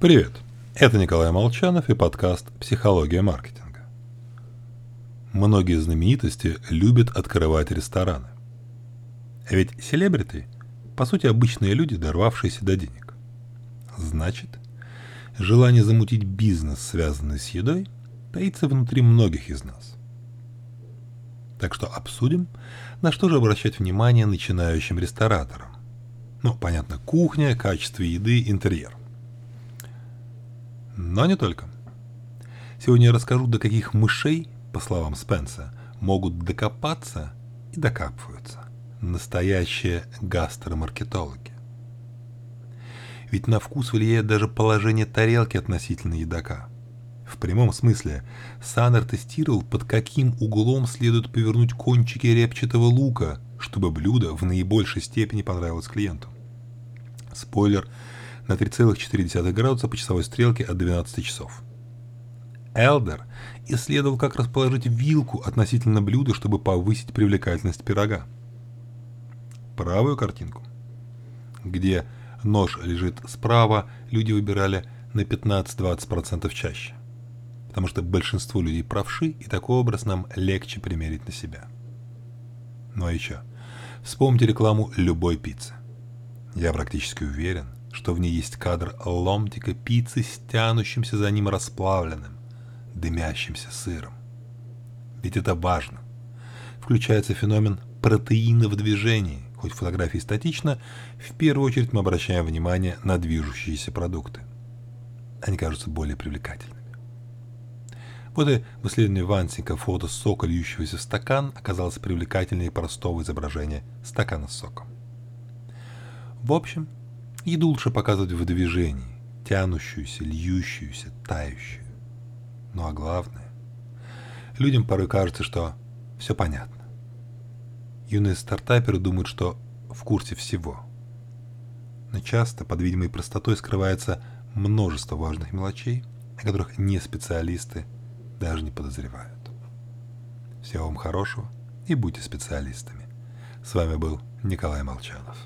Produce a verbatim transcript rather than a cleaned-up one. Привет, это Николай Молчанов и подкаст «Психология маркетинга». Многие знаменитости любят открывать рестораны. Ведь селебрити, по сути, обычные люди, дорвавшиеся до денег. Значит, желание замутить бизнес, связанный с едой, таится внутри многих из нас. Так что обсудим, на что же обращать внимание начинающим рестораторам. Ну, понятно, кухня, качество еды, интерьер. Но не только. Сегодня я расскажу, до каких мышей, по словам Спенса, могут докопаться и докапываются настоящие гастромаркетологи. Ведь на вкус влияет даже положение тарелки относительно едока. В прямом смысле, Сандер тестировал, под каким углом следует повернуть кончики репчатого лука, чтобы блюдо в наибольшей степени понравилось клиенту. Спойлер: на три целых четыре десятых градуса по часовой стрелке от двенадцати часов. Элдер исследовал, как расположить вилку относительно блюда, чтобы повысить привлекательность пирога. Правую картинку, где нож лежит справа, люди выбирали на пятнадцать-двадцать процентов чаще, потому что большинство людей правши, и такой образ нам легче примерить на себя. Ну а еще, вспомните рекламу любой пиццы. Я практически уверен, что в ней есть кадр ломтика пиццы с тянущимся за ним расплавленным, дымящимся сыром. Ведь это важно. Включается феномен протеина в движении. Хоть фотография и статична, в первую очередь мы обращаем внимание на движущиеся продукты. Они кажутся более привлекательными. Вот и в исследовании Вансинка фото сока, льющегося в стакан, оказалось привлекательнее простого изображения стакана с соком. В общем, еду лучше показывать в движении, тянущуюся, льющуюся, тающую. Ну а главное, людям порой кажется, что все понятно. Юные стартаперы думают, что в курсе всего. Но часто под видимой простотой скрывается множество важных мелочей, о которых не специалисты даже не подозревают. Всего вам хорошего и будьте специалистами. С вами был Николай Молчанов.